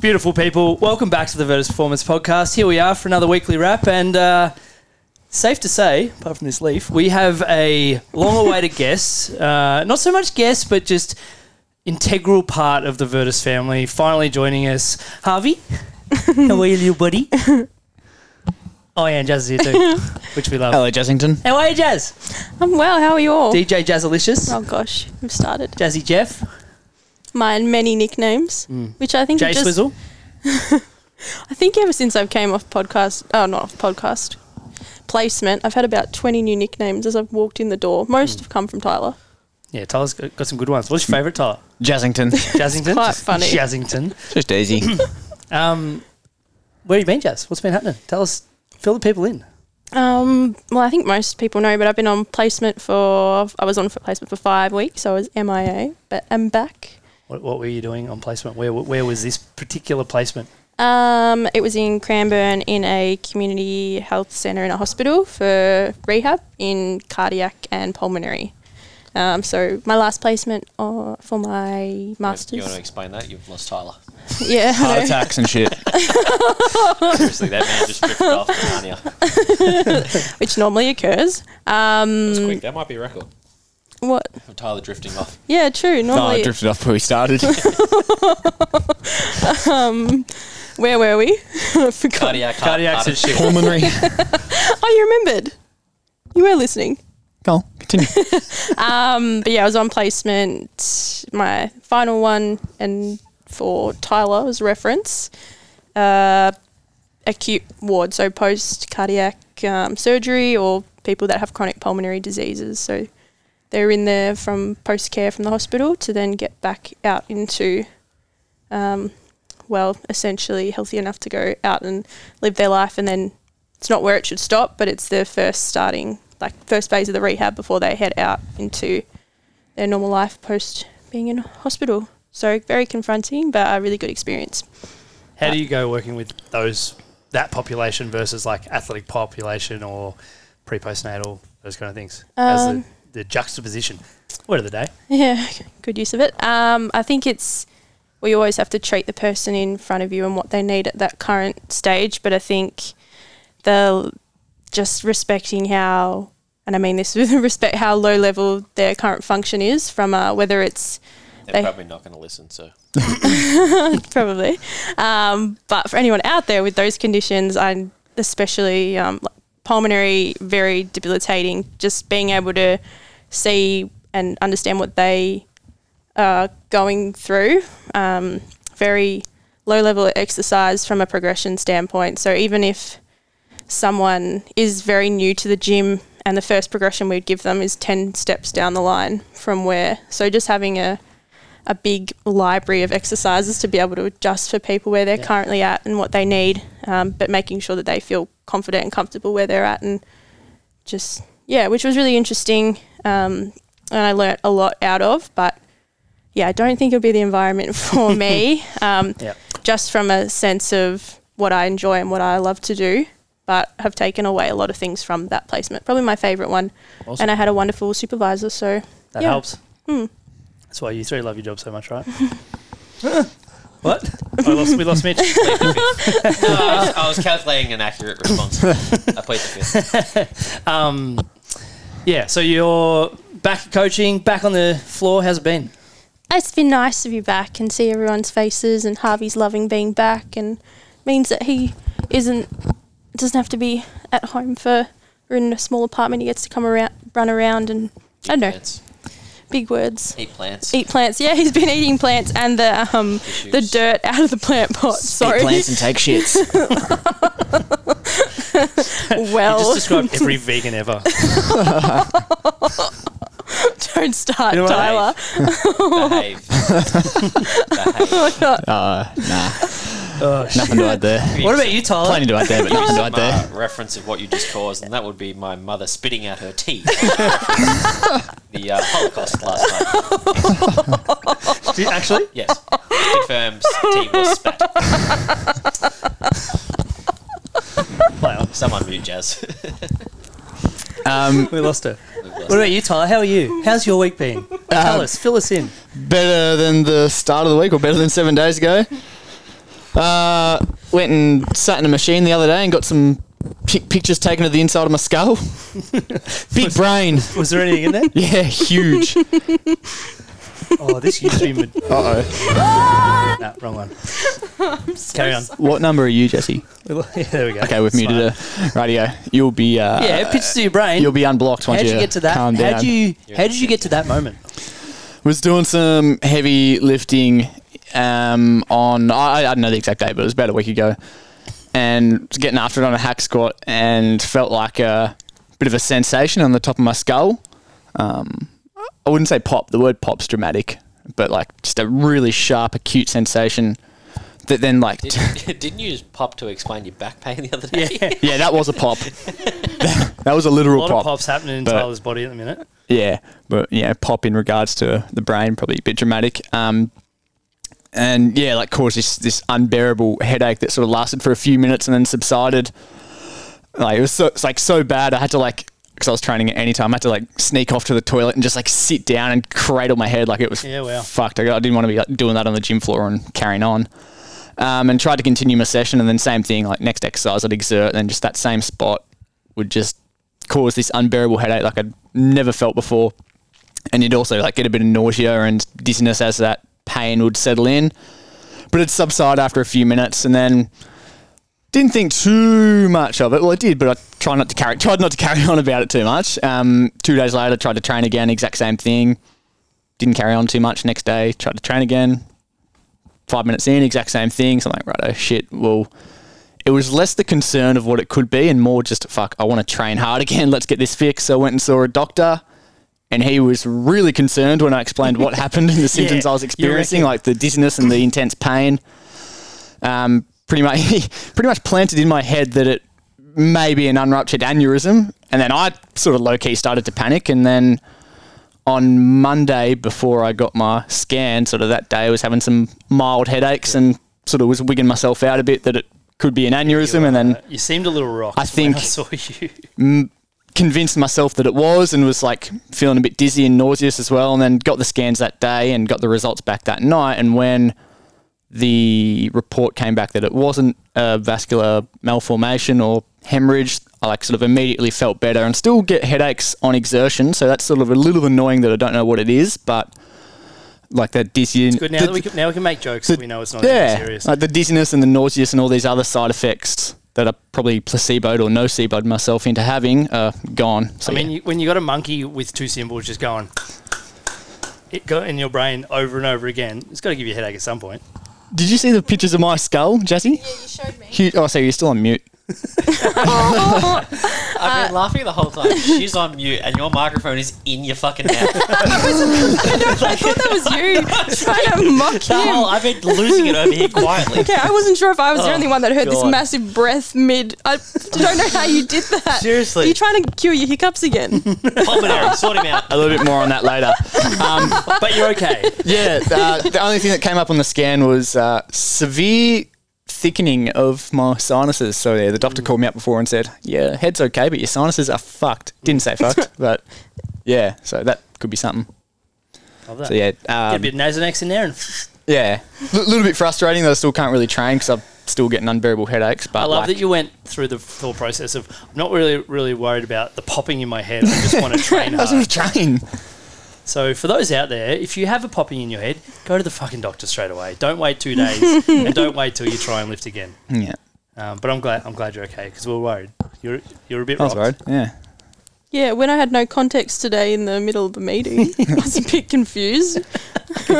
Beautiful people, welcome back to the Virtus Performance Podcast. Here we are for another weekly wrap, and safe to say, apart from this leaf, we have a long-awaited guest. Not so much guest, but just integral part of the Virtus family, finally joining us. Harvey, how are you, little buddy? Oh, yeah, and Jazz is here too, which we love. Hello, Jazzington. How are you, Jazz? I'm well, how are you all? DJ Jazzalicious. Oh, gosh, we've started. Jazzy Jeff. My many nicknames, which I think... Jay Swizzle? I think ever since I've came off podcast... Oh, not off podcast. Placement. I've had about 20 new nicknames as I've walked in the door. Most have come from Tyler. Yeah, Tyler's got some good ones. What's your favourite, Tyler? Jazzington. Jazzington? Quite funny. Jazzington. Just easy. Where have you been, Jazz? What's been happening? Tell us... Fill the people in. Well, I think most people know, but I've been on placement for... I was on placement for 5 weeks, so I was MIA, but I'm back. What were you doing on placement? Where was this particular placement? It was in Cranbourne in a community health centre in a hospital for rehab in cardiac and pulmonary. So my last placement for my masters. You want to explain that? You've lost Tyler. Yeah. Heart attacks and shit. Seriously, that man just drifted off to Narnia. Which normally occurs. That's quick. That might be a record. What? Of Tyler drifting off. Yeah, true. Normally Tyler drifted off where we started. Where were we? I forgot. Cardiac and shit. Pulmonary. Oh, you remembered. You were listening. Go on, continue. But yeah, I was on placement. My final one and for Tyler was reference. Acute ward, so post-cardiac surgery or people that have chronic pulmonary diseases. So they're in there from post-care from the hospital to then get back out into, essentially healthy enough to go out and live their life, and then it's not where it should stop, but it's their first phase of the rehab before they head out into their normal life post being in hospital. So very confronting, but a really good experience. How do you go working with that population versus like athletic population or pre-postnatal, those kind of things, as the juxtaposition? Word of the day. Yeah, good use of it. I think we always have to treat the person in front of you and what they need at that current stage, but I think just respecting how, and I mean this with respect, how low level their current function is from whether it's... They're probably not going to listen, so... Probably. But for anyone out there with those conditions, I especially pulmonary, very debilitating, just being able to see and understand what they are going through. Very low level exercise from a progression standpoint. So even if someone is very new to the gym and the first progression we'd give them is 10 steps down the line from where. So just having a big library of exercises to be able to adjust for people where they're currently at and what they need, but making sure that they feel confident and comfortable where they're at, and just, which was really interesting and I learnt a lot out of, but I don't think it'll be the environment for me just from a sense of what I enjoy and what I love to do. But have taken away a lot of things from that placement. Probably my favourite one. Awesome. And I had a wonderful supervisor, so... That helps. That's why you three love your job so much, right? What? We lost Mitch. I was calculating an accurate response. I played the fifth. So you're back at coaching, back on the floor. How's it been? It's been nice to be back and see everyone's faces, and Harvey's loving being back, and means that he doesn't have to be at home or in a small apartment. He gets to come around, run around, and I don't know. Plants. Big words. Eat plants. Yeah, he's been eating plants and the dirt out of the plant pot. Sorry. Eat plants and take shits. Well, you just described every vegan ever. Don't start, you know, Tyler. Behave. Nah. Oh, nothing to add there. What about you, Tyler? Plenty to add there, but nothing to add there. Reference of what you just caused, and that would be my mother spitting out her tea. The Holocaust last night. Did you actually? Yes. Confirms tea was spat. Well, someone mute Jazz. We lost her. What about you, Tyler? How are you? How's your week been? Tell us. Fill us in. Better than the start of the week, or better than 7 days ago. Went and sat in a machine the other day and got some pictures taken of the inside of my skull. Big brain. Was there anything in there? Yeah, huge. Oh, this used to be... Uh-oh. No, wrong one. So carry on. Sorry. What number are you, Jesse? Yeah, there we go. Okay, we've muted her. Radio. You'll be... yeah, pitch to your brain. You'll be unblocked once you get to that? Calm down. How did you get to that moment? Was doing some heavy lifting on... I don't know the exact date, but it was about a week ago. And getting after it on a hack squat and felt like a bit of a sensation on the top of my skull. I wouldn't say pop. The word pop's dramatic, but like just a really sharp, acute sensation that then like... Didn't you just pop to explain your back pain the other day? Yeah, yeah, that was a pop. That was a literal pop. A lot of pops happening in Tyler's body at the minute. Yeah, but yeah, pop in regards to the brain, probably a bit dramatic. And yeah, like caused this unbearable headache that sort of lasted for a few minutes and then subsided. Like it was so bad I had to like... because I was training at any time, I had to like sneak off to the toilet and just like sit down and cradle my head like it was fucked. I didn't want to be like doing that on the gym floor and carrying on. And tried to continue my session, and then same thing, like next exercise I'd exert, and then just that same spot would just cause this unbearable headache like I'd never felt before. And you'd also like get a bit of nausea and dizziness as that pain would settle in. But it'd subside after a few minutes, and then... didn't think too much of it. Well, I did, but I tried not to carry on about it too much. 2 days later, tried to train again, exact same thing. Didn't carry on too much. Next day, tried to train again. 5 minutes in, exact same thing. So I'm like, righto, shit. Well, it was less the concern of what it could be and more just, fuck, I want to train hard again. Let's get this fixed. So I went and saw a doctor, and he was really concerned when I explained what happened and the symptoms I was experiencing, like the dizziness and the intense pain. Pretty much planted in my head that it may be an unruptured aneurysm. And then I sort of low-key started to panic. And then on Monday, before I got my scan, sort of that day, I was having some mild headaches and sort of was wigging myself out a bit that it could be an aneurysm. And then... you seemed a little rocked when I saw you. Convinced myself that it was, and was like feeling a bit dizzy and nauseous as well. And then got the scans that day and got the results back that night. And when... the report came back that it wasn't a vascular malformation or hemorrhage, I like sort of immediately felt better and still get headaches on exertion. So that's sort of a little annoying that I don't know what it is, but like that dizziness. It's good now that we can make jokes that we know it's not serious. Like the dizziness and the nauseous and all these other side effects that are probably placeboed or noceboed myself into having are gone. So, when you got a monkey with two symbols just going it go in your brain over and over again, it's got to give you a headache at some point. Did you see the pictures of my skull, Jesse? Yeah, you showed me. Oh, so you're still on mute. I've been laughing the whole time. She's on mute and your microphone is in your fucking mouth. I thought that was you trying to mock him. I've been losing it over here quietly. Okay, I wasn't sure if I was the only one that heard this massive breath mid. I don't know how you did that. Seriously. Are you trying to cure your hiccups again? Pulmonary, sort him out. A little bit more on that later. But you're okay. Yeah, the only thing that came up on the scan was severe... thickening of my sinuses. So yeah, the doctor called me up before and said, yeah, head's okay, but your sinuses are fucked. Didn't say fucked, but yeah, so that could be something. Love that. So yeah, get a bit of Nasonex in there and yeah, a little bit frustrating that I still can't really train because I'm still getting unbearable headaches. But I love that you went through the thought process of I'm not really worried about the popping in my head, I just want to train hard. I just want to train. So for those out there, if you have a popping in your head, go to the fucking doctor straight away. Don't wait 2 days and don't wait till you try and lift again. Yeah. But I'm glad you're okay because we were worried. You're a bit rocked. I was worried, yeah. Yeah, when I had no context today in the middle of the meeting, I was a bit confused.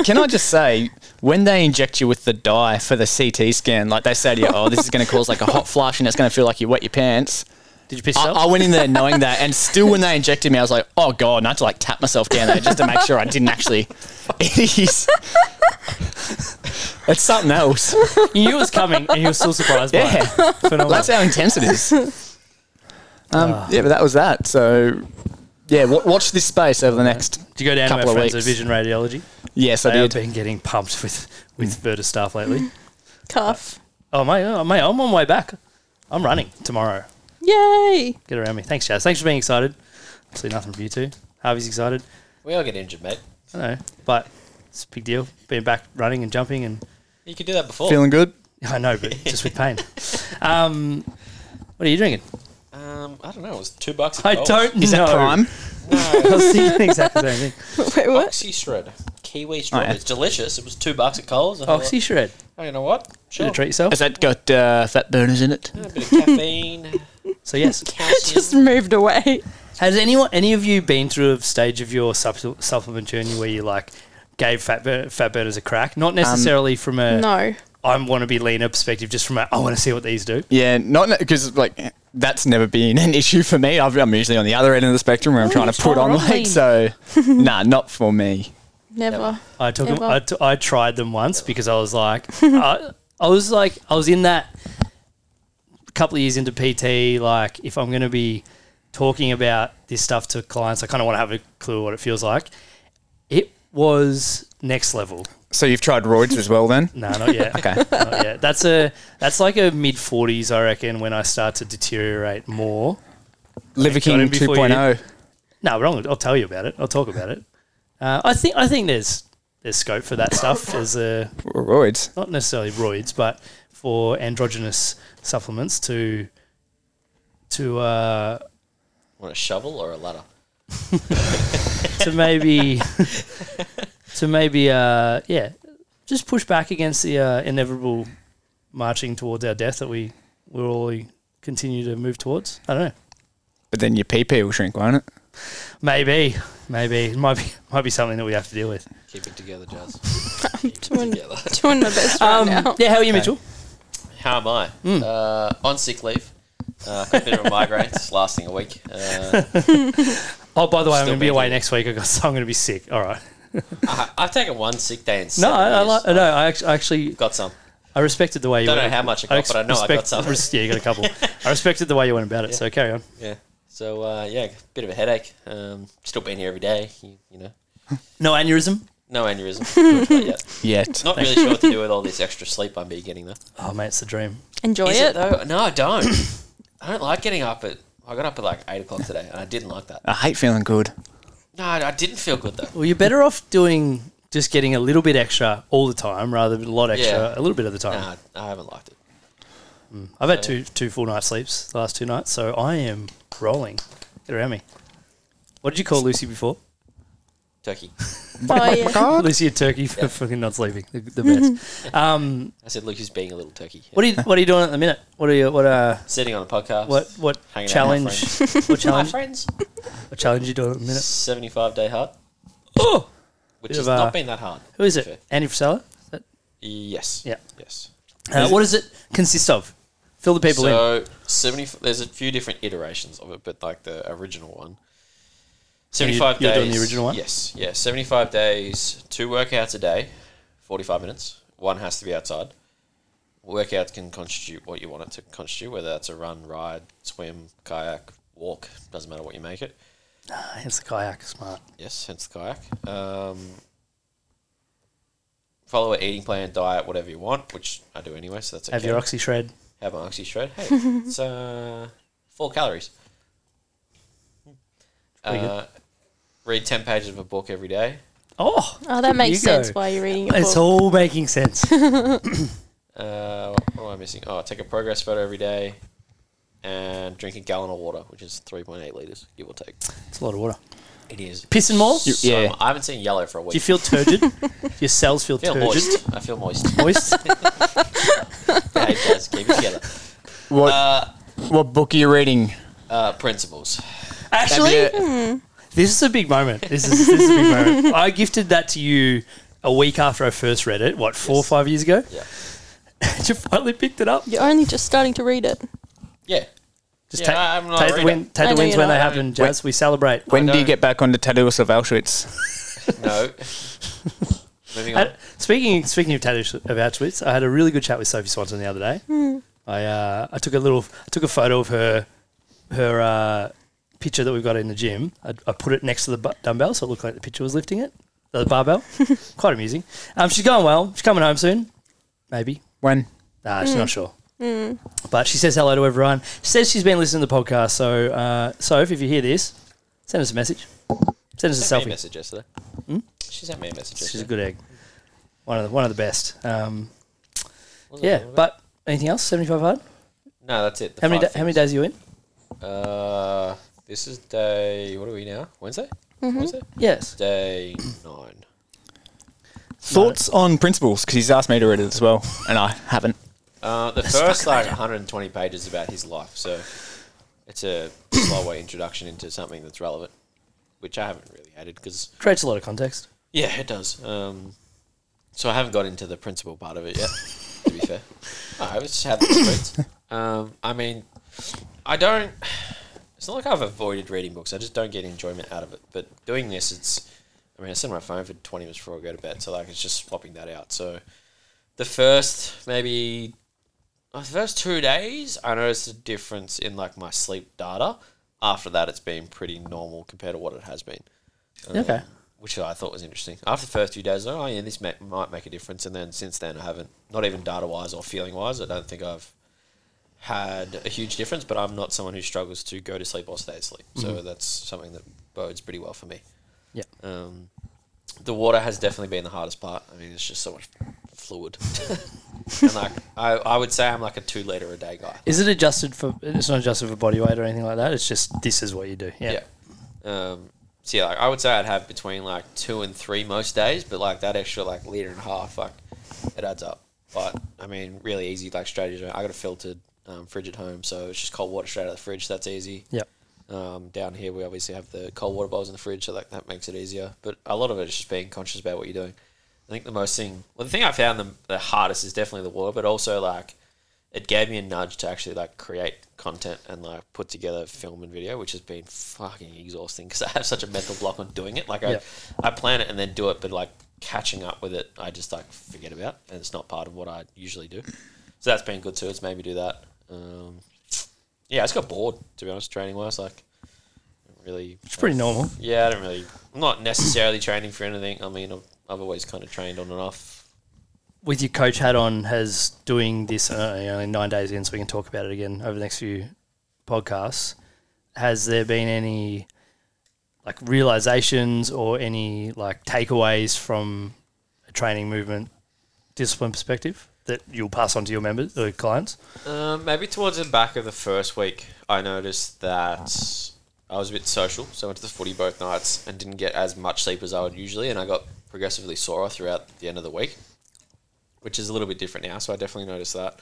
Can I just say, when they inject you with the dye for the CT scan, like they say to you, oh, this is going to cause like a hot flush and it's going to feel like you wet your pants... Did you piss yourself? I went in there knowing that, and still when they injected me, I was like, oh, God, and I had to, like, tap myself down there just to make sure I didn't actually... It's something else. You knew it was coming, and you were still surprised by it. Phenomenal. That's how intense it is. Yeah, but that was that. So, yeah, watch this space over the next couple of weeks. Did you go down to our friends at Vision Radiology? Yes, I did. They've been getting pumped with Virtus stuff lately. Cuff. Mate, I'm on my way back. I'm running tomorrow. Yay! Get around me. Thanks, Jazz. Thanks for being excited. I see nothing from you two. Harvey's excited. We all get injured, mate. I know, but it's a big deal. Being back running and jumping and... You could do that before. Feeling good? I know, but just with pain. What are you drinking? I don't know. It was $2 at Coles. I don't know. Is that Prime? No. I was thinking exactly the same thing. Wait, what? Oxy Shred. Kiwi strawberry. Oh, yeah. It's delicious. It was $2 at Coles. Oxy Shred. Oh, you know what? Sure. You treat yourself. Has that got fat burners in it? Yeah, a bit of caffeine. So, yes. Calcium. Just moved away. Has any of you been through a stage of your supplement journey where you, like, gave fat burners a crack? Not necessarily from a... No. I want to be leaner perspective, just from a, I want to see what these do. Yeah, not because, like, that's never been an issue for me. I'm usually on the other end of the spectrum where I'm trying to put on weight. So, nah, not for me. Never. I tried them once because I was like, I was in that couple of years into PT, like, if I'm going to be talking about this stuff to clients, I kind of want to have a clue what it feels like. It was next level. So you've tried roids as well then? No, not yet. Okay. Not yet. That's like a mid-40s, I reckon, when I start to deteriorate more. Liver King 2.0. No, wrong. I'll tell you about it. I'll talk about it. I think there's scope for that stuff as a... Roids? Not necessarily roids, but for androgynous supplements to What, a shovel or a ladder? To maybe... So maybe, just push back against the inevitable marching towards our death that we'll all continue to move towards. I don't know. But then your PP will shrink, won't it? Maybe. It might be something that we have to deal with. Keep it together, Jazz. I'm doing my best right now. Yeah, how are you, Mitchell? How am I? On sick leave. Got a bit of a migraine. It's lasting a week. Oh, by the way, I'm going to be away next week, so I'm going to be sick. All right. I've taken one sick day in 7 years. I actually got some. I respected the way you went. I don't know how much I got, but I know I got some. Yeah, you got a couple. I respected the way you went about it, so carry on. Yeah. So, a bit of a headache. Still been here every day, you know. No aneurysm? No aneurysm. Not yet. Not really sure what to do with all this extra sleep I'm getting, though. Oh, mate, it's the dream. Enjoy it, though? No, I don't. I don't like getting up at... I got up at like 8 o'clock today, and I didn't like that. I hate feeling good. No, I didn't feel good though. Well, you're better off just getting a little bit extra all the time rather than a lot extra a little bit of the time. No, I haven't liked it. I've had two full night sleeps the last two nights, so I am rolling. Get around me. What did you call Lucy before? Turkey. Oh, yeah. Lucy a turkey for fucking not sleeping. The best. I said Lucy's being a little turkey. Yeah. What are you doing at the minute? Sitting on a podcast. What challenge? What challenge? My friends. What challenge are you doing at the minute? 75 Day Hard. Oh! Which has not been that hard. Who is it? Andy Frisella? Yes. Yeah. Yes. What does it consist of? Fill the people in. So, there's a few different iterations of it, but like the original one. 75 days. You're doing the original one? Yes. Yeah, 75 days, 2 workouts a day, 45 minutes. One has to be outside. Workouts can constitute what you want it to constitute, whether that's a run, ride, swim, kayak, walk. Doesn't matter what you make it. Hence the kayak. Smart. Yes, hence the kayak. Follow an eating plan, diet, whatever you want, which I do anyway, so that's okay. Have your Oxy Shred. Have my Oxy Shred. Hey, it's 4 calories. Read 10 pages of a book every day. Oh, that makes sense why you're reading a book. It's all making sense. What am I missing? Oh, take a progress photo every day and drink a gallon of water, which is 3.8 litres, give or take. It's a lot of water. It is. Pissing more? So yeah. I haven't seen yellow for a week. Do you feel turgid? Your cells feel turgid? Moist. I feel moist. Moist? Hey, guys, keep it together. What book are you reading? Principles. Actually, this is a big moment. This is a big moment. I gifted that to you a week after I first read it, 4 or 5 years ago? Yeah. You finally picked it up? You're only just starting to read it. Yeah. Just take the wins when they happen, Jazz. We celebrate. When do you get back onto Tattooist of Auschwitz? No. Moving on. Speaking of Tattooist of Auschwitz, I had a really good chat with Sophie Swanson the other day. I took a photo of her picture that we've got in the gym. I put it next to the dumbbell so it looked like the picture was lifting it, the barbell. Quite amusing. She's going well. She's coming home soon. Maybe. When? Nah, she's not sure. But she says hello to everyone. She says she's been listening to the podcast, so Soph, if you hear this, send us a message. Send us a selfie. She sent me a message yesterday. She sent me a message yesterday. She's a good egg. One of the best. Yeah, but anything else? 75 hard? No, that's it. How many days are you in? This is day, what are we now? Wednesday? Mm-hmm. Wednesday? Yes. Day 9. Thoughts on Principles? Because he's asked me to read it as well, and I haven't. The first, 120 pages about his life, so it's a slower introduction into something that's relevant, which I haven't really added because... Creates a lot of context. Yeah, it does. So I haven't got into the principal part of it yet, to be fair. I just have the I don't... It's not like I've avoided reading books. I just don't get enjoyment out of it. But doing this, it's... I sit on my phone for 20 minutes before I go to bed, so it's just swapping that out. So the first first 2 days, I noticed a difference in my sleep data. After that, it's been pretty normal compared to what it has been. Okay. Which I thought was interesting. After the first few days, this might make a difference. And then since then, I haven't, not even data-wise or feeling-wise, I don't think I've had a huge difference, but I'm not someone who struggles to go to sleep or stay asleep. Mm-hmm. So that's something that bodes pretty well for me. Yeah. The water has definitely been the hardest part. It's just so much fluid. And I would say I'm a 2 litre a day guy. Is it adjusted for? It's not adjusted for body weight or anything like that. It's just this is what you do. Yeah. I would say I'd have between 2 and 3 most days, but that extra litre and a half, it adds up. But really easy strategy. I got a filtered fridge at home, so it's just cold water straight out of the fridge. So that's easy. Yeah. Down here we obviously have the cold water bottles in the fridge, so that makes it easier, but a lot of it is just being conscious about what you're doing. I think the thing I found the hardest is definitely the water, but also it gave me a nudge to actually create content and put together film and video, which has been fucking exhausting because I have such a mental block on doing it. I plan it and then do it, but catching up with it I just forget about, and it's not part of what I usually do, so that's been good too. It's made me do that. Yeah, I just got bored, to be honest, training-wise. It's pretty normal. Yeah, I'm not necessarily training for anything. I've always kind of trained on and off. With your coach hat on, has doing this only 9 days in, so we can talk about it again over the next few podcasts, has there been any, realizations or any, takeaways from a training movement discipline perspective that you'll pass on to your members or clients? Maybe towards the back of the first week, I noticed that I was a bit social, so I went to the footy both nights and didn't get as much sleep as I would usually, and I got progressively sorer throughout the end of the week, which is a little bit different now, so I definitely noticed that.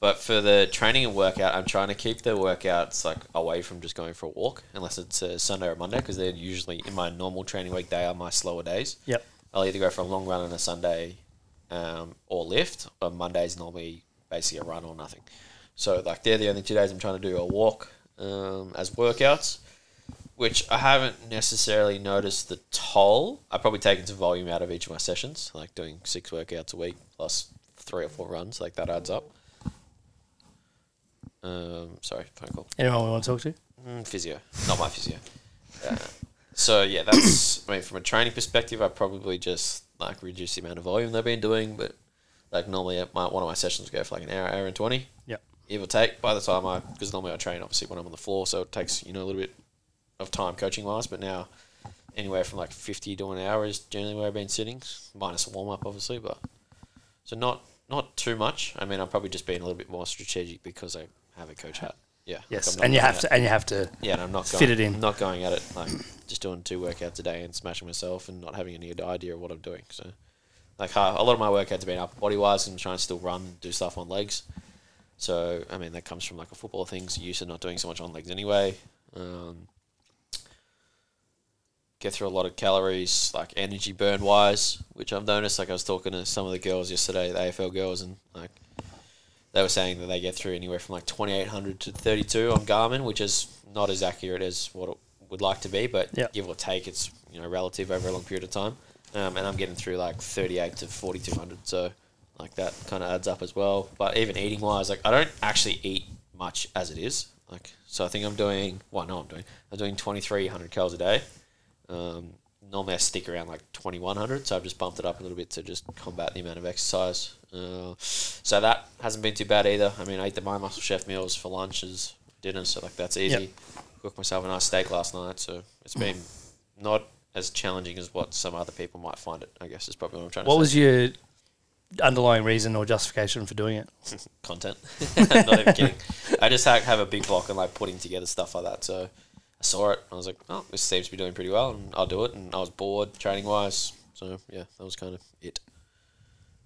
But for the training and workout, I'm trying to keep the workouts away from just going for a walk, unless it's a Sunday or Monday, because they're usually, in my normal training week, they are my slower days. Yep. I'll either go for a long run on a Sunday... or lift, but Monday's normally basically a run or nothing. So they're the only 2 days I'm trying to do a walk as workouts, which I haven't necessarily noticed the toll. I've probably taken some volume out of each of my sessions, doing 6 workouts a week plus 3 or 4 runs, that adds up. Sorry, phone call. Anyone we want to talk to? Physio, not my physio. So yeah, that's from a training perspective, I probably just reduce the amount of volume they've been doing, but normally one of my sessions go for an hour and 20. Yeah, it will take by the time because normally I train obviously when I'm on the floor, so it takes a little bit of time coaching wise, but now anywhere from 50 to an hour is generally where I've been sitting, minus a warm up obviously, but so not too much. I've probably just been a little bit more strategic because I have a coach hat. Yeah. Yes, and you have to. Yeah, and I'm not fit it in. I'm not going at it just doing 2 workouts a day and smashing myself and not having any idea of what I'm doing. So, a lot of my workouts have been upper body wise, and I'm trying to still run and do stuff on legs. So, that comes from a football thing. So used to not doing so much on legs anyway. Get through a lot of calories, energy burn wise, which I've noticed. I was talking to some of the girls yesterday, the AFL girls, and they were saying that they get through anywhere from 2,800 to 32 on Garmin, which is not as accurate as what it would like to be, but give or take, it's relative over a long period of time. And I'm getting through 38 to 4,200, so that kind of adds up as well. But even eating wise, I don't actually eat much as it is. So I think I'm doing 2,300 calories a day. Normally I stick around 2,100, so I've just bumped it up a little bit to just combat the amount of exercise. So that hasn't been too bad either. I ate the My Muscle Chef meals for lunches, dinners, so that's easy. Yep. Cooked myself a nice steak last night, so it's been not as challenging as what some other people might find it, I guess is probably what I'm trying to say. What was your underlying reason or justification for doing it. Content. I'm not even kidding. I just have a big block and like putting together stuff like that. So I saw it. I was like, oh, this seems to be doing pretty well, and I'll do it. And I was bored training wise. So yeah, that was kind of it.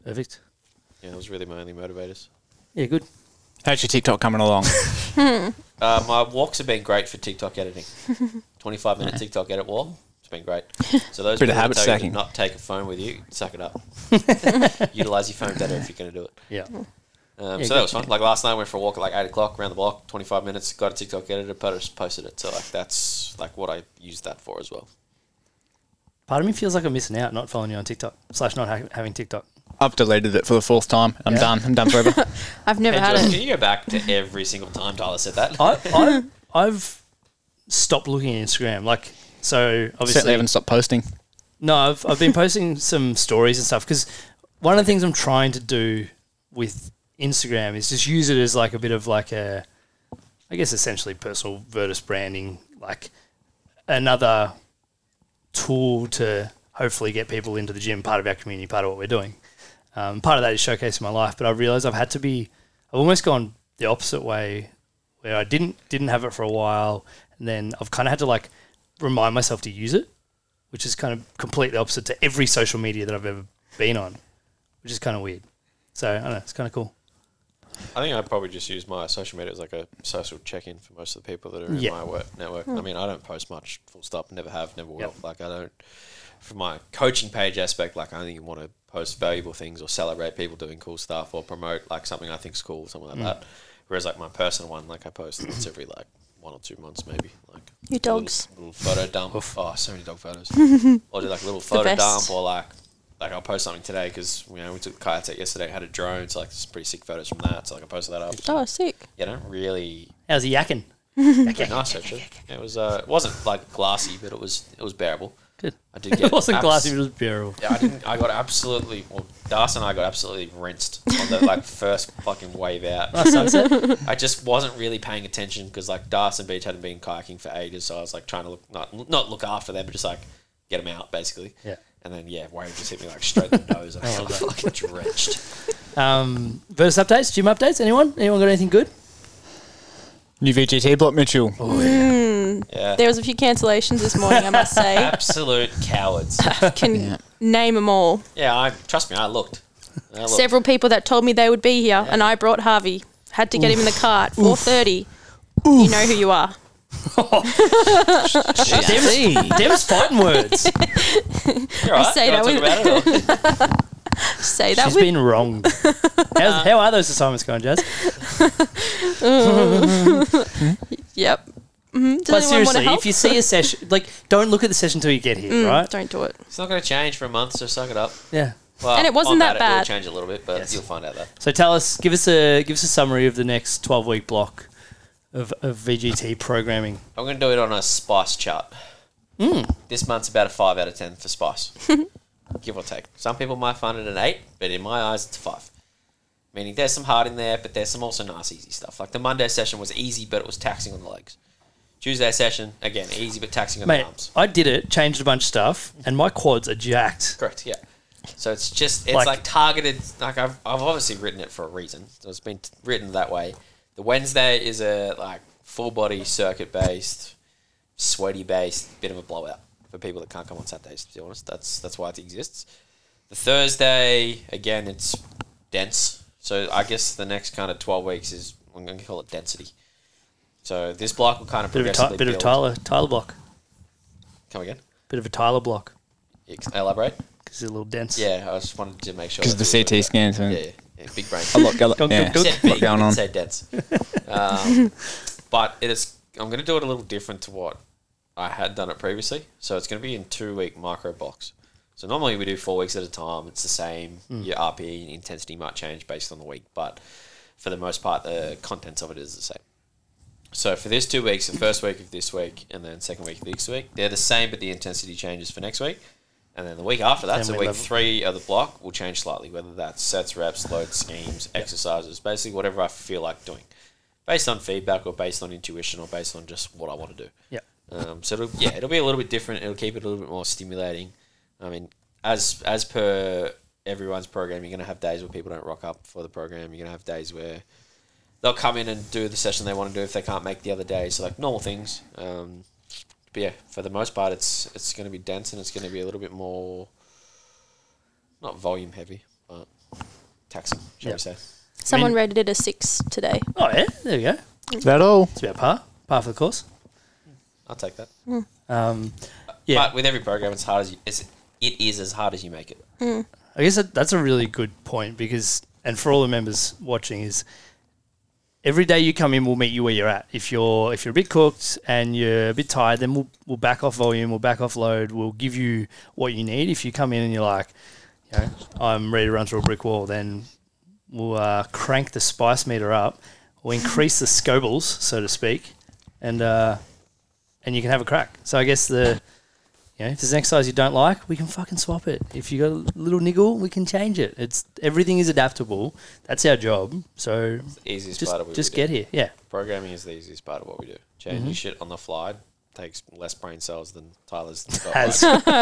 Perfect. Yeah, that was really my only motivators. Yeah, good. How's your TikTok coming along? My walks have been great for TikTok editing. 25-minute TikTok edit walk. It's been great. So those people who tell you to not take a phone with you, suck it up. Utilise your phone better if you're going to do it. Yeah. So that was fun. Like last night I went for a walk at like 8 o'clock around the block, 25 minutes, got a TikTok editor, posted it. So like that's like what I used that for as well. Part of me feels like I'm missing out not following you on TikTok, / not having TikTok. I've deleted it for the fourth time. I'm done. I'm done forever. I've never had it. Can you go back to every single time Tyler said that? I've stopped looking at Instagram. Like, so obviously... Certainly haven't stopped posting. No, I've been posting some stories and stuff because one of the things I'm trying to do with Instagram is just use it as like a bit of like a, I guess essentially personal Virtus branding, like another tool to hopefully get people into the gym, part of our community, part of what we're doing. Part of that is showcasing my life, but I've realised I've almost gone the opposite way where I didn't have it for a while, and then I've kind of had to like remind myself to use it, which is kind of completely opposite to every social media that I've ever been on, which is kind of weird. So, I don't know, it's kind of cool. I think I probably just use my social media as like a social check-in for most of the people that are in my work network. I mean, I don't post much, full stop, never have, never will. Yep. Like I don't, from my coaching page aspect, like I only want to post valuable things or celebrate people doing cool stuff or promote like something I think's cool, something like that. Whereas like my personal one, like I post once every like 1 or 2 months maybe. Like your dogs. Little photo dump. Oh, so many dog photos. Or do like a little photo dump or like I'll post something today because, you know, we took the kayaks out yesterday, had a drone, so like some pretty sick photos from that. So like I posted that up. Oh, sick. Yeah, don't really. How's he yakking? Pretty nice actually. It was it wasn't like glassy, but it was bearable. Good. I did get it wasn't glassy, it was bearable. Yeah, I got absolutely, well, Darcy and I got absolutely rinsed on the like first fucking wave out. Nice sunset. I just wasn't really paying attention because like Darcy Beach hadn't been kayaking for ages, so I was like trying to look, not look after them, but just like get them out basically. Yeah. And then, yeah, wave just hit me like straight in the nose. And I felt fucking drenched. Virtus updates, gym updates, anyone? Anyone got anything good? New VGT block, Mitchell. Oh, yeah. There was a few cancellations this morning, I must say. Absolute cowards. I can name them all. Yeah, trust me, I looked. Several people that told me they would be here, and I brought Harvey. Had to get him in the cart, 4:30. You know who you are. Dem's fighting words. You're right. She's been wronged. How are those assignments going, Jazz? Yep. Mm-hmm. But seriously, if you see a session, like, don't look at the session until you get here, right? Don't do it. It's not going to change for a month, so suck it up. Yeah. Well, and it wasn't that bad. It will change a little bit, but you'll find out that. So tell us, give us a summary of the next 12-week block of VGT programming. I'm going to do it on a spice chart. This month's about a 5 out of 10 for spice. Give or take. Some people might find it an 8, but in my eyes, it's a 5. Meaning there's some hard in there, but there's some also nice, easy stuff. Like the Monday session was easy, but it was taxing on the legs. Tuesday session, again, easy, but taxing on the arms. I did it, changed a bunch of stuff, and my quads are jacked. Correct, yeah. So it's just, it's like targeted, like I've obviously written it for a reason. So it's been written that way. The Wednesday is a like full body circuit based, sweaty based, bit of a blowout for people that can't come on Saturdays, to be honest. That's why it exists. The Thursday, again, it's dense. So I guess the next kind of 12 weeks is, I'm going to call it density. So this block will kind of progressively build. Bit of Tyler block. Come again? Bit of a Tyler block. Elaborate? Because it's a little dense. Yeah, I just wanted to make sure. Because the CT scans. Yeah, big brain. A lot going on. Say dense. But it is. I'm going to do it a little different to what I had done it previously. So it's going to be in 2-week micro blocks. So normally we do 4 weeks at a time. It's the same. Your RP intensity might change based on the week, but for the most part, the contents of it is the same. So for this 2 weeks, the first week of this week and then second week of this week, they're the same, but the intensity changes for next week. And then the week after that, so week 3 of the block will change slightly, whether that's sets, reps, loads, schemes, exercises, basically whatever I feel like doing, based on feedback or based on intuition or based on just what I want to do. Yeah. So it'll be a little bit different. It'll keep it a little bit more stimulating. I mean, as per everyone's program. You're going to have days where people don't rock up for the program. You're going to have days where they'll come in and do the session they want to do if they can't make the other day. So, like, normal things. But, yeah, for the most part, it's going to be dense and it's going to be a little bit more, not volume heavy, but taxing, shall we say. Someone rated it a 6 today. Oh, yeah, there we go. That's about all. It's about par for the course. I'll take that. Mm. But with every program, it is as hard as you make it. Mm. I guess that's a really good point because, and for all the members watching, is every day you come in, we'll meet you where you're at. If you're a bit cooked and you're a bit tired, then we'll back off volume, we'll back off load, we'll give you what you need. If you come in and you're like, you know, I'm ready to run through a brick wall, then we'll crank the spice meter up, we'll increase the scobles, so to speak, and you can have a crack. So I guess if there's an exercise you don't like, we can fucking swap it. If you got a little niggle, we can change it. Everything is adaptable. That's our job. So it's the easiest part of what we do. Just get here. Yeah. Programming is the easiest part of what we do. Changing shit on the fly takes less brain cells than Tyler's. I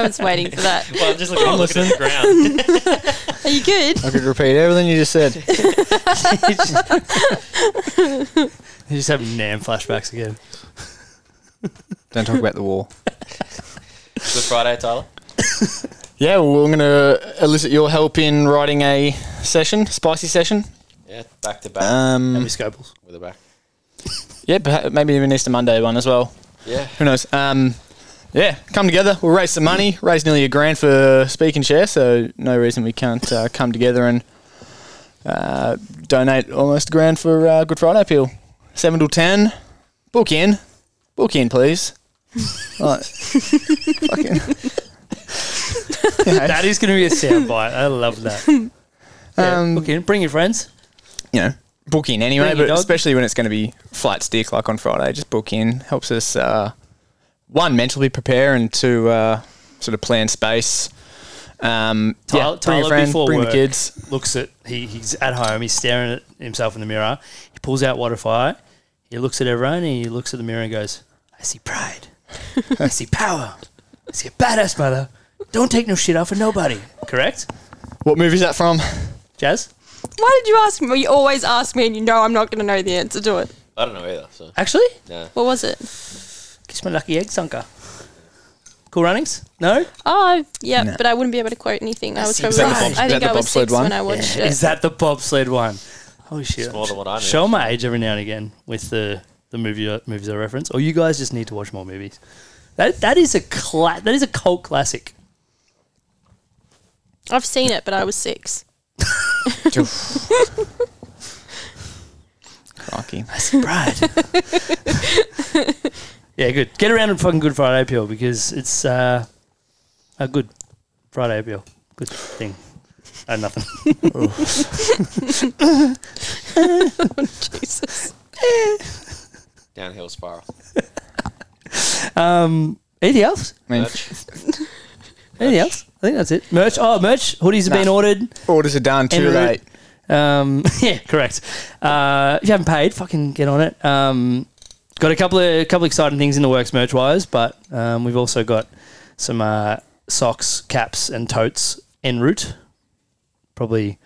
was waiting for that. Well, I'm just looking at the ground. Are you good? I could repeat everything you just said. You just have NAM flashbacks again. Don't talk about the war. Good Friday, Tyler. Yeah, well, I'm going to elicit your help in writing a session, spicy session. Yeah, back to back. Maybe scobles with a back. Yeah, maybe even Easter Monday one as well. Yeah. Who knows? Yeah, come together. We'll raise some money, raise nearly $1,000 for Speak and Share, so no reason we can't come together and donate almost $1,000 for Good Friday appeal. 7 till 10. Book in, please. Right. Fucking. That is going to be a soundbite. I love that. Book in. Bring your friends. You know, book in anyway, but especially when it's going to be flat stick like on Friday, just book in. Helps us, one, mentally prepare and two, sort of plan space. Tyler before work, the kids. Looks at, he's at home, he's staring at himself in the mirror. He pulls out water fire, he looks at everyone, he looks at the mirror and goes, I see pride. I see power. I see a badass mother. Don't take no shit out for nobody. Correct? What movie is that from? Jazz? Why did you ask me? You always ask me and you know I'm not going to know the answer to it. I don't know either. So. Actually? No. What was it? Kiss My Lucky Egg, Sanka. Cool Runnings? No? Oh, yeah, no. But I wouldn't be able to quote anything. I was probably I think I was 6 one? When I watched it. Is that the bobsled one? Oh, shit. It's more than what I show my age every now and again with the movies I reference, or you guys just need to watch more movies. That is a cult classic. I've seen it, but I was 6. Crikey. I see pride. Yeah, good. Get around and fucking Good Friday appeal because it's a Good Friday appeal. Good thing. Oh, nothing. Oh, Jesus. Downhill spiral. Anything else? Merch. Anything else? I think that's it. Merch. Oh, merch. Hoodies have been ordered. Orders are done too late. Yeah, correct. If you haven't paid, fucking get on it. Got a couple of exciting things in the works merch-wise, but we've also got some socks, caps, and totes en route. Probably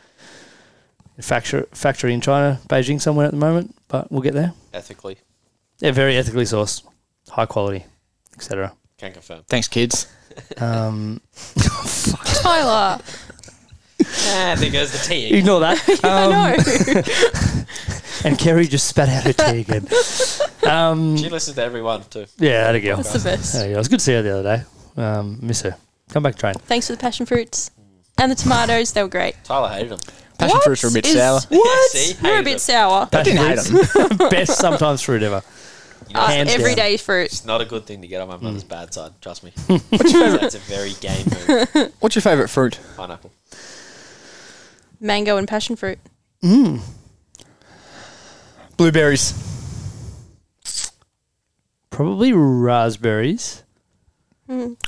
factory in China, Beijing somewhere at the moment, but we'll get there. Ethically. Yeah, very ethically sourced, high quality, etc. Can confirm. Thanks, kids. Tyler. There goes the tea. Ignore that. I know. And Kerry just spat out her tea again. She listens to everyone too. Yeah, that a girl. That's the best. It was good to see her the other day. Miss her. Come back, train. Thanks for the passion fruits and the tomatoes. They were great. Tyler hated them. Passion fruits are a bit sour. What? Yeah, they're a bit sour. I didn't hate them. Best sometimes fruit ever. You know, everyday fruit. It's not a good thing to get on my mother's bad side. Trust me. What's your favourite? That's a very game move. What's your favourite fruit? Pineapple. Mango and passion fruit. Mm. Blueberries. Probably raspberries. Mm.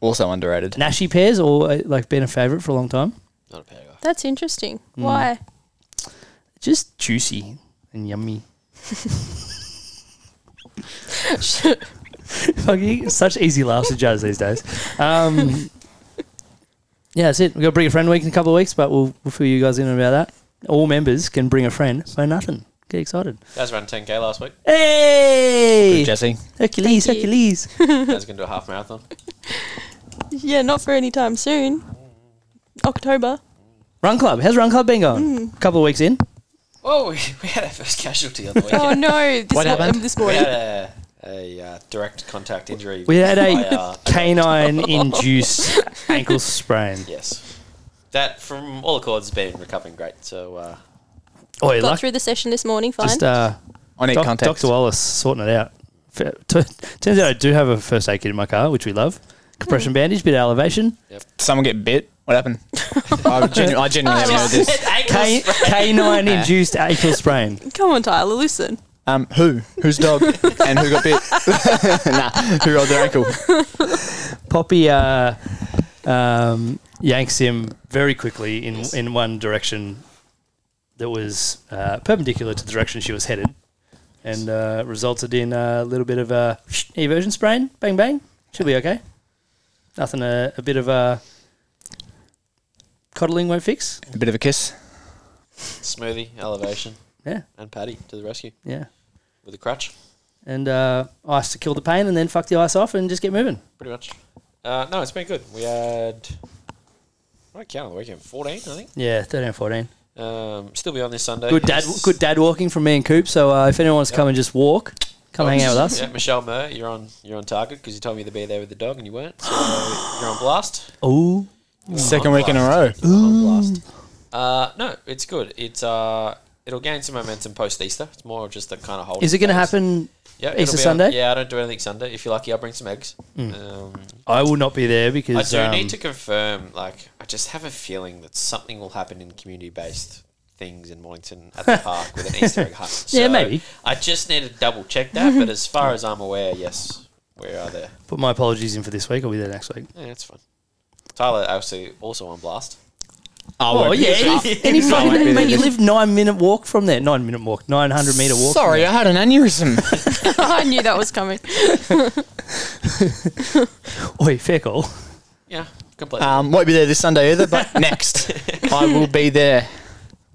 Also underrated. Nashi pears or been a favourite for a long time. Not a pear guy. That's interesting. Mm. Why? Just juicy and yummy. Such easy laughs at Jazz these days. yeah, that's it. We've got to bring a friend week in a couple of weeks, but we'll fill you guys in about that. All members can bring a friend for nothing. Get excited. Guys ran 10K last week. Hey! Good, Jesse. Hercules. Guys can do a half marathon. Yeah, not for any time soon. October. Run Club. How's Run Club been going? A couple of weeks in. Oh, we had our first casualty on the weekend. Oh, no. What happened? This morning. We had a direct contact injury. We had a canine-induced ankle sprain. Yes. That, from all accords, has been recovering great. So, got through the session this morning, fine. Just, I need context. Dr. Wallace sorting it out. Turns out I do have a first aid kit in my car, which we love. Compression bandage, bit of elevation. Yep. Someone get bit? What happened? I genuinely know this. Canine induced ankle sprain. Come on, Tyler, listen. Whose dog? And who got bit? Who rolled their ankle? Poppy yanks him very quickly in one direction that was perpendicular to the direction she was headed, and resulted in a little bit of a eversion sprain. Bang, bang. Should be okay. Nothing a bit of a coddling won't fix. A bit of a kiss. Smoothie, elevation. Yeah. And Paddy to the rescue. Yeah. With a crutch. And ice to kill the pain, and then fuck the ice off and just get moving. Pretty much. No, it's been good. We had, I don't count on the weekend, 14, I think. Yeah, 13 or 14. Still be on this Sunday. Good dad walking from me and Coop. So if anyone wants to come and just walk, come hang out with us. Yeah, Michelle Murr, you're on target because you told me to be there with the dog and you weren't. So you're on blast. Ooh, second week in a row. On blast. No, it's good. It's it'll gain some momentum post Easter. It's more just the kind of hold. Is it going to happen? Yeah, Easter Sunday. I don't do anything Sunday. If you're lucky, I'll bring some eggs. I will not be there because I do need to confirm. Like, I just have a feeling that something will happen in community-based things in Mornington at the park with an Easter egg hunt. So yeah, maybe. I just need to double check that. But as far as I'm aware, yes, we are there. Put my apologies in for this week. I'll be there next week. Yeah, that's fine. Tyler also on blast. Oh yeah! And if you live 9-minute walk from there, 900 meter walk. Sorry, I had an aneurysm. I knew that was coming. Oi, fair call. Yeah, completely. Won't be there this Sunday either, but next I will be there.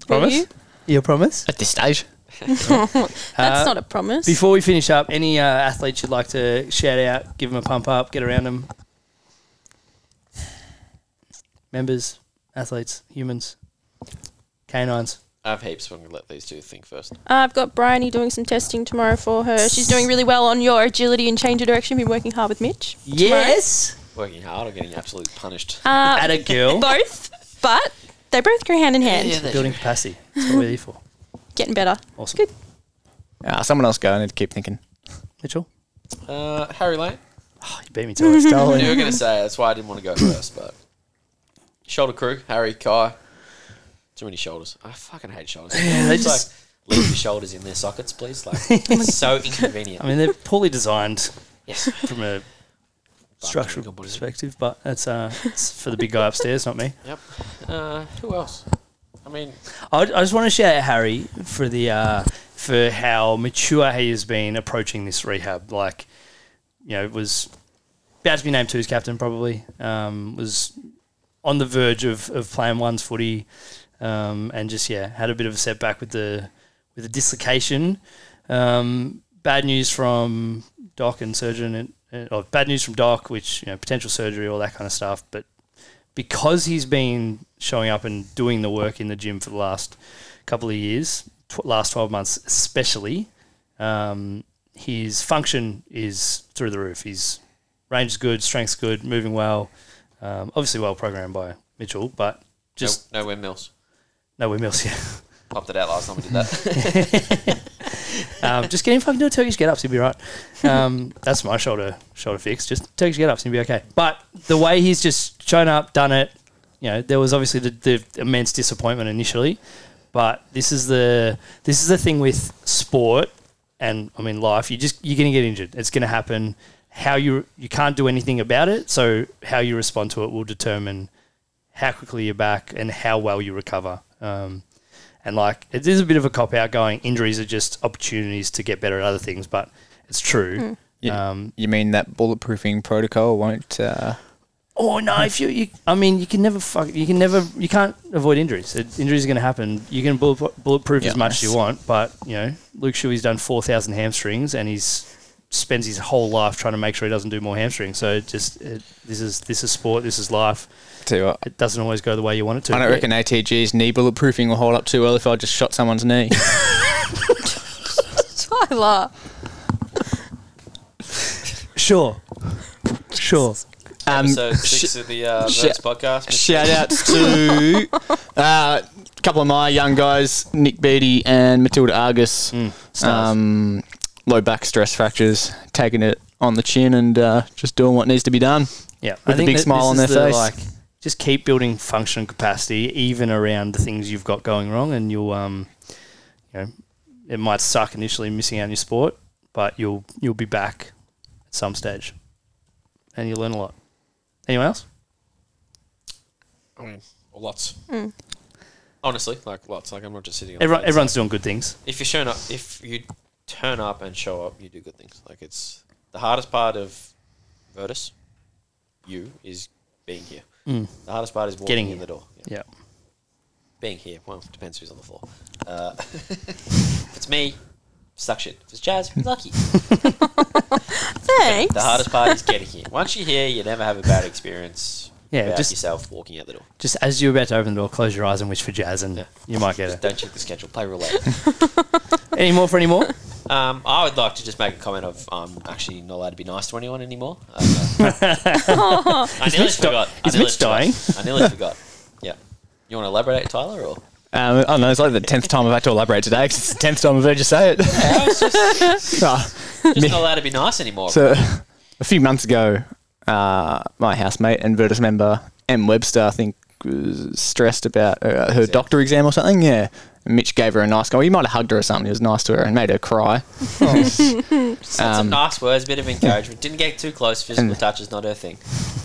Promise? Your promise? At this stage. That's not a promise. Before we finish up, any athletes you'd like to shout out, give them a pump up, get around them? Members. Athletes, humans, canines. I have heaps, but I'm going to let these two think first. I've got Bryony doing some testing tomorrow for her. She's doing really well on your agility and change of direction. Been working hard with Mitch. Yes. Tomorrow. Working hard or getting absolutely punished? At a girl. Both, but they both go hand in hand. Yeah, building capacity. That's what we're here for. Getting better. Awesome. Good. Someone else go. I need to keep thinking. Mitchell? Harry Lane. Oh, you beat me to it. I knew you were going to say that's why I didn't want to go first, but... Shoulder crew, Harry, Kai. Too many shoulders. I fucking hate shoulders. Yeah, they just like, leave the shoulders in their sockets, please. Like, it's so inconvenient. I mean, they're poorly designed. Yes, from a structural perspective, but that's it's for the big guy upstairs, not me. Yep. Who else? I mean, I just want to shout out Harry for the for how mature he has been approaching this rehab. Like, you know, it was about to be named 2's captain. Probably was. On the verge of playing 1's footy, and just had a bit of a setback with the dislocation. Bad news from Doc and surgeon, or bad news from Doc, which potential surgery, all that kind of stuff. But because he's been showing up and doing the work in the gym for the last couple of years, last 12 months especially, his function is through the roof. His range is good, strength's good, moving well. Obviously well programmed by Mitchell, but just... No windmills. No windmills, yeah. Popped it out last time we did that. Just get him fucking do a Turkish get-ups, he'll be right. That's my shoulder fix, just Turkish get-ups, he'll be okay. But the way he's just shown up, done it, there was obviously the immense disappointment initially, but this is the thing with sport and, I mean, life, you're going to get injured. It's going to happen. How you can't do anything about it, so how you respond to it will determine how quickly you're back and how well you recover. And like, it is a bit of a cop-out going, injuries are just opportunities to get better at other things, but it's true. You mean that bulletproofing protocol won't oh no, if you I mean, you can't avoid injuries. Injuries are going to happen. You can bulletproof as much as you want, but you know, Luke Shuey's done 4,000 hamstrings, and he's spends his whole life trying to make sure he doesn't do more hamstrings. So this is sport. This is life. Tell you what, it doesn't always go the way you want it to. I don't reckon ATG's knee bulletproofing will hold up too well if I just shot someone's knee. Tyler. Sure. Episode 6 of the Virtus podcast. Shout outs to a couple of my young guys, Nick Beattie and Matilda Argus. Low back stress fractures, taking it on the chin and just doing what needs to be done. Yeah, with a big smile on their face. Like, just keep building functional capacity, even around the things you've got going wrong, and you'll, you know, it might suck initially missing out on your sport, but you'll be back at some stage, and you'll learn a lot. Anyone else? I mean, lots. Mm. Honestly, like lots. Like I'm not just sitting on everyone's doing good things. If you turn up and show up, you do good things. Like it's the hardest part of Virtus, is being here. Mm. The hardest part is walking in the door. Yeah. Being here. Well, it depends who's on the floor. If it's me, suck shit. If it's Jazz, lucky. Thanks. The hardest part is getting here. Once you're here, you never have a bad experience. Yeah, about just yourself walking out the door. Just as you're about to open the door, close your eyes and wish for Jazz, and you might get it. Don't check the schedule. Play roulette. Any more? I would like to just make a comment of I'm actually not allowed to be nice to anyone anymore. I nearly forgot. Is Mitch dying? I nearly forgot. Yeah. You want to elaborate, Tyler, or? I don't know. It's like the 10th time I've had to elaborate today because it's the 10th time I've heard you say it. Yeah, it's just not allowed to be nice anymore. So, a few months ago, my housemate and Virtus member M. Webster, I think, was stressed about her doctor exam or something. Yeah. Mitch gave her a nice go. He might have hugged her or something. It was nice to her and made her cry. Some nice words, a bit of encouragement. Didn't get too close. Physical touch is not her thing.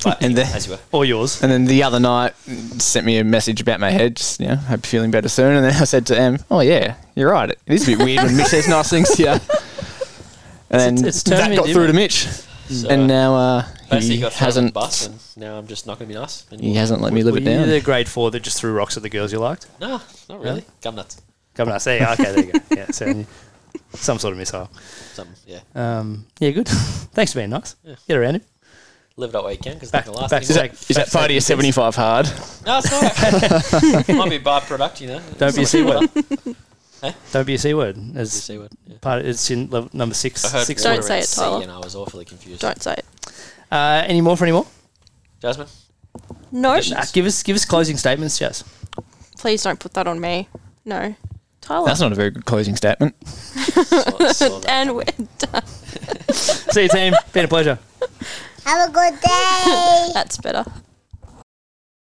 But as you were. Or yours. And then the other night, sent me a message about my head. Just, you know, hope you're feeling better soon. And then I said to Em, oh, yeah, you're right. It is a bit weird when Mitch says nice things to you. And then that got through to Mitch. So and now he hasn't. Bus and now I'm just not going to be nice. Anymore. He hasn't let me live it down. Were you the grade 4 that just threw rocks at the girls you liked? No, not really. Gum nuts. There you go. Okay, there you go. Yeah, certainly. Some sort of missile. Yeah, good. Thanks for being nice. Yeah. Get around him. Live it up where you can because that's the last thing. Is that part of your 75 hard? No, it's not. It might be a byproduct, you know. Don't be a C word. Hey? Don't be a C word. It's a C word. Yeah. It's in number 6. I heard don't say it, Tyler. And I was awfully confused. Don't say it. Any more for any more? Jasmine? No. Give us closing statements, Jazz. Please don't put that on me. No. Tyler. That's not a very good closing statement. And we're done. See you, team. Been a pleasure. Have a good day. That's better.